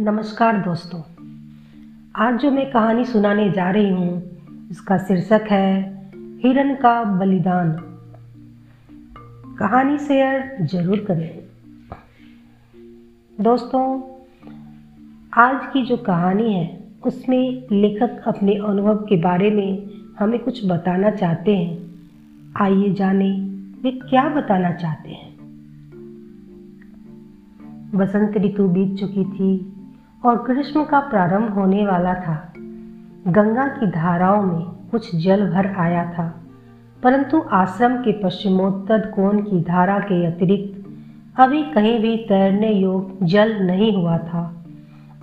नमस्कार दोस्तों, आज जो मैं कहानी सुनाने जा रही हूँ इसका शीर्षक है हिरण का बलिदान। कहानी शेयर जरूर करें। दोस्तों, आज की जो कहानी है उसमें लेखक अपने अनुभव के बारे में हमें कुछ बताना चाहते हैं। आइए जानें वे क्या बताना चाहते हैं। बसंत ऋतु बीत चुकी थी और ग्रीष्म का प्रारंभ होने वाला था। गंगा की धाराओं में कुछ जल भर आया था, परंतु आश्रम के पश्चिमोत्तर कोण की धारा के अतिरिक्त अभी कहीं भी तैरने योग्य जल नहीं हुआ था।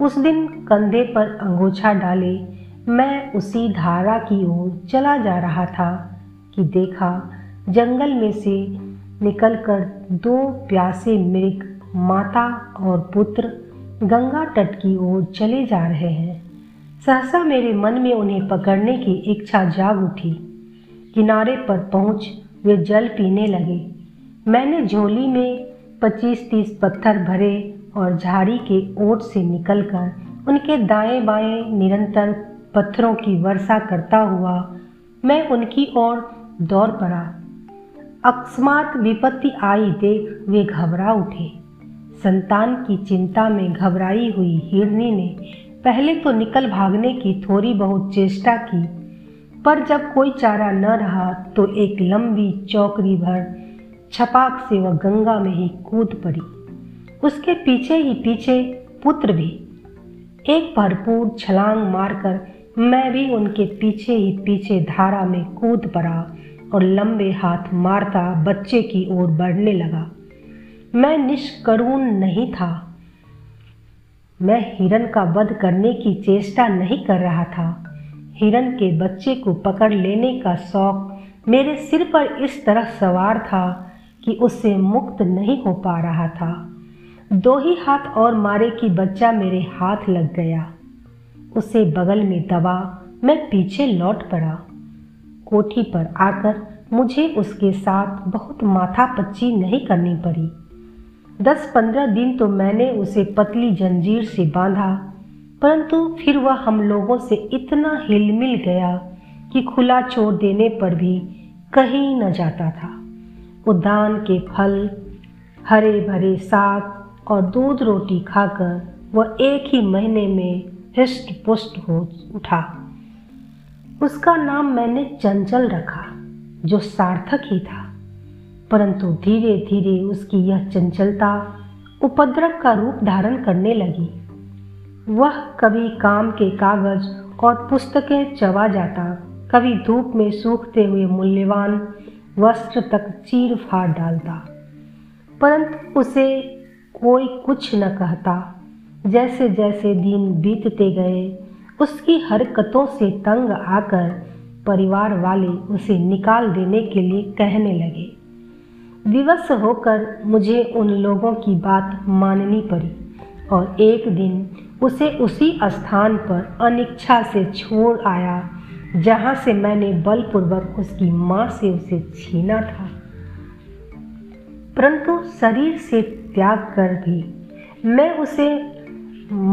उस दिन कंधे पर अंगोछा डाले मैं उसी धारा की ओर चला जा रहा था कि देखा जंगल में से निकलकर दो प्यासे मृग, माता और पुत्र, गंगा तट की ओर चले जा रहे हैं। सहसा मेरे मन में उन्हें पकड़ने की इच्छा जाग उठी। किनारे पर पहुँच वे जल पीने लगे। मैंने झोली में 25-30 पत्थर भरे और झाड़ी के ओट से निकलकर उनके दाएं बाएं निरंतर पत्थरों की वर्षा करता हुआ मैं उनकी ओर दौड़ पड़ा। अकस्मात विपत्ति आई देख वे घबरा उठे। संतान की चिंता में घबराई हुई हिरनी ने पहले तो निकल भागने की थोड़ी बहुत चेष्टा की, पर जब कोई चारा न रहा तो एक लंबी चौकड़ी भर छपाक से वह गंगा में ही कूद पड़ी। उसके पीछे ही पीछे पुत्र भी। एक भरपूर छलांग मारकर मैं भी उनके पीछे ही पीछे धारा में कूद पड़ा और लंबे हाथ मारता बच्चे की ओर बढ़ने लगा। मैं निष्करुण नहीं था, मैं हिरण का वध करने की चेष्टा नहीं कर रहा था। हिरण के बच्चे को पकड़ लेने का शौक मेरे सिर पर इस तरह सवार था कि उससे मुक्त नहीं हो पा रहा था। दो ही हाथ और मारे कि बच्चा मेरे हाथ लग गया। उसे बगल में दबा मैं पीछे लौट पड़ा। कोठी पर आकर मुझे उसके साथ बहुत माथापच्ची नहीं करनी पड़ी। 10-15 दिन तो मैंने उसे पतली जंजीर से बांधा, परंतु फिर वह हम लोगों से इतना हिलमिल गया कि खुला छोड़ देने पर भी कहीं न जाता था। उद्यान के फल, हरे भरे साग और दूध रोटी खाकर वह एक ही महीने में हृष्ट पुष्ट हो उठा। उसका नाम मैंने चंचल रखा, जो सार्थक ही था, परंतु धीरे धीरे उसकी यह चंचलता उपद्रव का रूप धारण करने लगी। वह कभी काम के कागज और पुस्तकें चबा जाता, कभी धूप में सूखते हुए मूल्यवान वस्त्र तक चीर फाड़ डालता, परंतु उसे कोई कुछ न कहता। जैसे जैसे दिन बीतते गए उसकी हरकतों से तंग आकर परिवार वाले उसे निकाल देने के लिए कहने लगे। विवश होकर मुझे उन लोगों की बात माननी पड़ी और एक दिन उसे उसी स्थान पर अनिच्छा से छोड़ आया जहाँ से मैंने बलपूर्वक उसकी माँ से उसे छीना था। परंतु शरीर से त्याग कर भी मैं उसे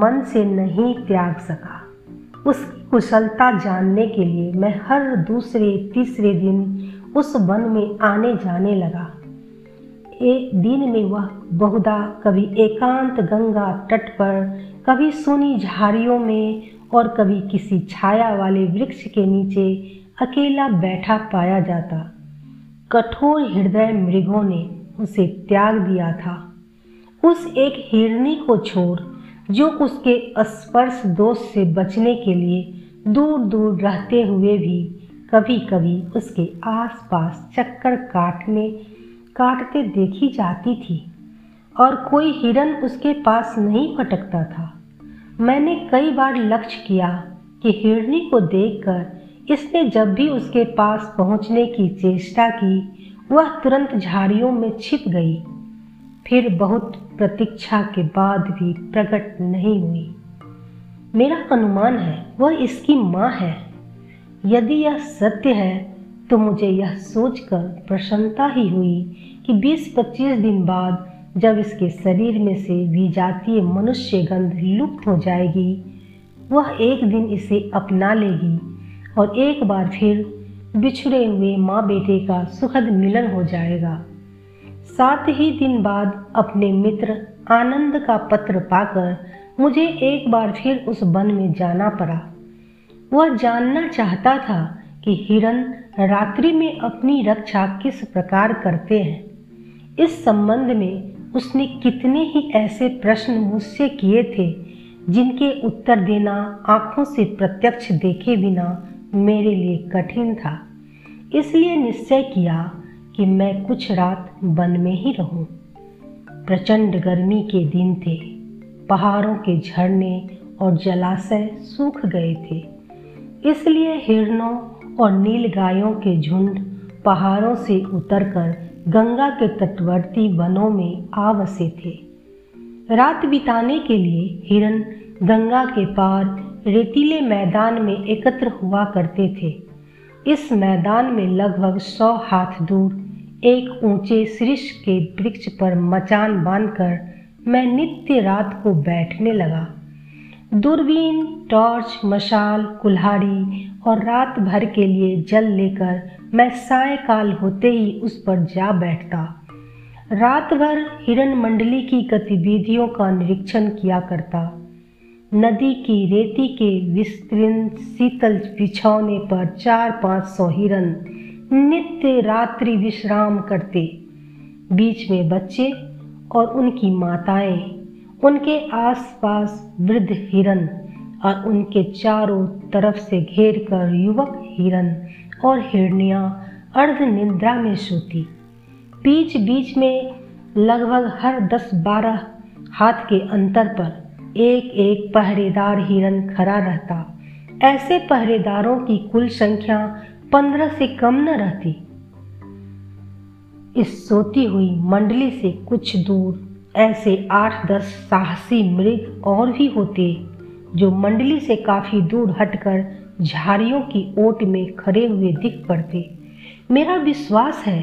मन से नहीं त्याग सका। उसकी कुशलता जानने के लिए मैं हर 2-3 दिन उस वन में आने जाने लगा। एक दिन में वह बहुधा कभी एकांत गंगा तट पर, कभी सूनी झाड़ियों में और कभी किसी छाया वाले वृक्ष के नीचे अकेला बैठा पाया जाता। कठोर हृदय मृगों ने उसे त्याग दिया था। उस एक हिरनी को छोड़ जो उसके स्पर्श दोष से बचने के लिए दूर दूर रहते हुए भी कभी कभी उसके आसपास चक्कर काटते देखी जाती थी और कोई हिरण उसके पास नहीं भटकता था। मैंने कई बार लक्ष्य किया कि हिरनी को देखकर इसने जब भी उसके पास पहुंचने की चेष्टा की वह तुरंत झाड़ियों में छिप गई। फिर बहुत प्रतीक्षा के बाद भी प्रकट नहीं हुई। मेरा अनुमान है वह इसकी माँ है। यदि यह सत्य है तो मुझे यह सोचकर प्रसन्नता ही हुई कि 20-25 दिन बाद जब इसके शरीर में से विजातीय मनुष्य गंध लुप्त हो जाएगी, वह एक दिन इसे अपना लेगी और एक बार फिर बिछड़े हुए माँ बेटे का सुखद मिलन हो जाएगा। 7 ही दिन बाद अपने मित्र आनंद का पत्र पाकर मुझे एक बार फिर उस वन में जाना पड़ा। वह जानना चाहता था कि हिरण रात्रि में अपनी रक्षा किस प्रकार करते हैं। इस संबंध में उसने कितने ही ऐसे प्रश्न मुझसे किए थे जिनके उत्तर देना आँखों से प्रत्यक्ष देखे बिना मेरे लिए कठिन था। इसलिए निश्चय किया कि मैं कुछ रात वन में ही रहूं। प्रचंड गर्मी के दिन थे। पहाड़ों के झरने और जलाशय सूख गए थे, इसलिए हिरणों और नीलगायों के झुंड पहाड़ों से उतरकर गंगा के तटवर्ती वनों में आ बसे थे। रात बिताने के लिए हिरण गंगा के पार रेतीले मैदान में एकत्र हुआ करते थे। इस मैदान में लगभग 100 हाथ दूर एक ऊंचे शीर्ष के वृक्ष पर मचान बांधकर मैं नित्य रात को बैठने लगा। दूरबीन, टॉर्च, मशाल, कुल्हाड़ी और रात भर के लिए जल लेकर मैं सायकाल होते ही उस पर जा बैठता। रात भर हिरण मंडली की गतिविधियों का निरीक्षण किया करता। नदी की रेती के विस्तृत शीतल बिछौने पर 400-500 हिरण नित्य रात्रि विश्राम करते। बीच में बच्चे और उनकी माताएं, उनके आसपास वृद्ध हिरण और उनके चारों तरफ से घेर कर युवक हिरण और हिरणियाँ अर्ध निद्रा में सोती। बीच बीच में लगभग हर 10-12 हाथ के अंतर पर एक एक पहरेदार हिरण खड़ा रहता। ऐसे पहरेदारों की कुल संख्या 15 से कम न रहती। इस सोती हुई मंडली से कुछ दूर ऐसे 8-10 साहसी मृग और भी होते जो मंडली से काफ़ी दूर हटकर झाड़ियों की ओट में खड़े हुए दिख पड़ते। मेरा विश्वास है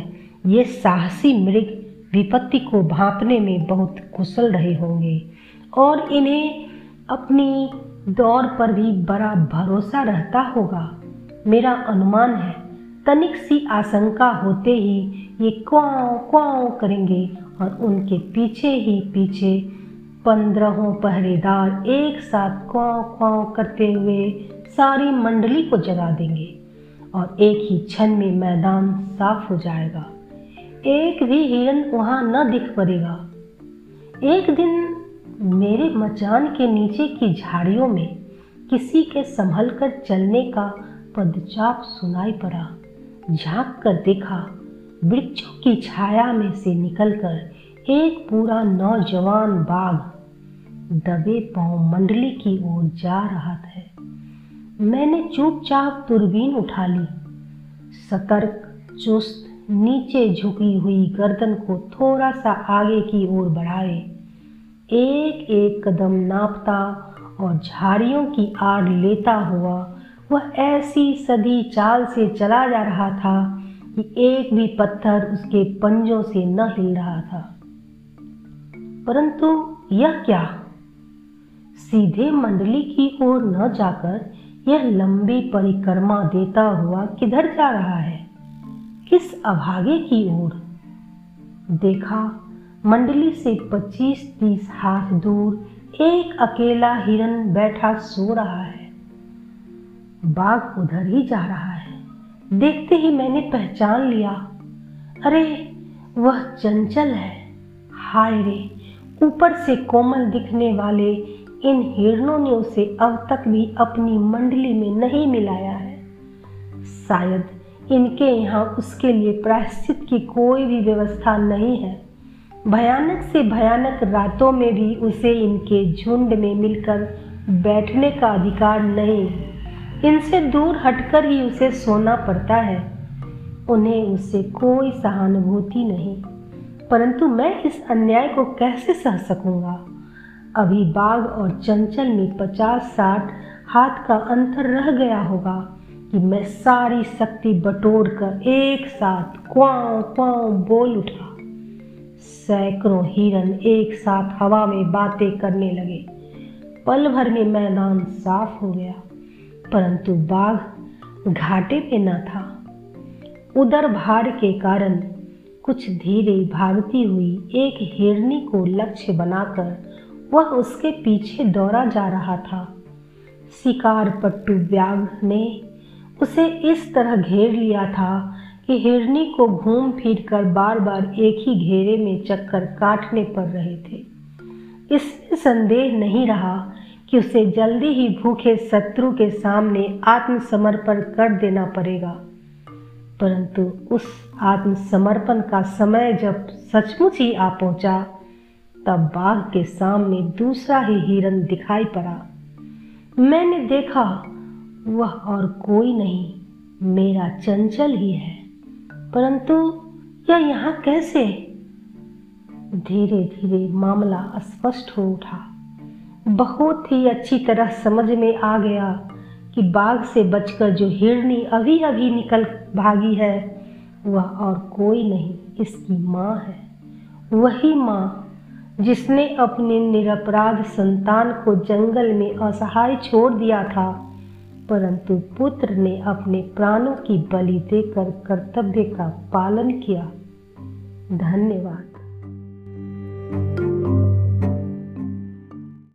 ये साहसी मृग विपत्ति को भांपने में बहुत कुशल रहे होंगे और इन्हें अपनी दौड़ पर भी बड़ा भरोसा रहता होगा। मेरा अनुमान है तनिक सी आशंका होते ही ये क्वां क्वां करेंगे और उनके पीछे ही पीछे 15 पहरेदार एक साथ क्वां क्वां करते हुए सारी मंडली को जगा देंगे और एक ही क्षण में मैदान साफ हो जाएगा। एक भी हिरण वहाँ न दिख पड़ेगा। एक दिन मेरे मचान के नीचे की झाड़ियों में किसी के संभल कर चलने का पदचाप सुनाई पड़ा। झांक कर देखा, वृक्षों की छाया में से निकलकर एक पूरा नौजवान बाघ दबे पांव मंडली की ओर जा रहा था। मैंने चुपचाप दूरबीन उठा ली। सतर्क, चुस्त, नीचे झुकी हुई गर्दन को थोड़ा सा आगे की ओर बढ़ाए, एक एक कदम नापता और झाड़ियों की आड़ लेता हुआ वह ऐसी सदी चाल से चला जा रहा था कि एक भी पत्थर उसके पंजों से न हिल रहा था। परंतु यह क्या, सीधे मंडली की ओर न जाकर यह लंबी परिक्रमा देता हुआ किधर जा रहा है, किस अभागे की ओर? देखा, मंडली से 25-30 हाथ दूर एक अकेला हिरण बैठा सो रहा है। बाघ उधर ही जा रहा है। देखते ही मैंने पहचान लिया। अरे, वह चंचल है। हाय रे, ऊपर से कोमल दिखने वाले इन हिरणों ने उसे अब तक भी अपनी मंडली में नहीं मिलाया है। शायद इनके यहाँ उसके लिए प्रायश्चित की कोई भी व्यवस्था नहीं है। भयानक से भयानक रातों में भी उसे इनके झुंड में मिलकर बैठने का अधिकार नहीं। इनसे दूर हटकर ही उसे सोना पड़ता है। उन्हें उससे कोई सहानुभूति नहीं। परंतु मैं इस अन्याय को कैसे सह सकूँगा? अभी बाघ और चंचल में 50-60 हाथ का अंतर रह गया होगा कि मैं सारी शक्ति बटोर कर एक साथ क्वां क्वां बोल उठा। सैकड़ों हिरन एक साथ हवा में बातें करने लगे। पल भर में मैदान साफ हो गया, परंतु बाघ घाटे पे न था। उधर भार के कारण कुछ धीरे भागती हुई एक हिरनी को लक्ष्य बनाकर वह उसके पीछे दौड़ा जा रहा था। शिकार पट्टू व्याघ ने उसे इस तरह घेर लिया था कि हिरनी को घूम फिर कर बार बार एक ही घेरे में चक्कर काटने पड़ रहे थे। इसमें संदेह नहीं रहा कि उसे जल्दी ही भूखे शत्रु के सामने आत्मसमर्पण कर देना पड़ेगा, परंतु उस आत्मसमर्पण का समय जब सचमुच ही आ पहुंचा, तब बाघ के सामने दूसरा ही हिरन दिखाई पड़ा। मैंने देखा वह और कोई नहीं, मेरा चंचल ही है। परंतु यह यहाँ कैसे? धीरे धीरे मामला स्पष्ट हो उठा। बहुत ही अच्छी तरह समझ में आ गया कि बाघ से बचकर जो हिरनी अभी अभी निकल भागी है, वह और कोई नहीं, इसकी माँ है। वही माँ जिसने अपने निरपराध संतान को जंगल में असहाय छोड़ दिया था, परंतु पुत्र ने अपने प्राणों की बलि देकर कर्तव्य का पालन किया। धन्यवाद।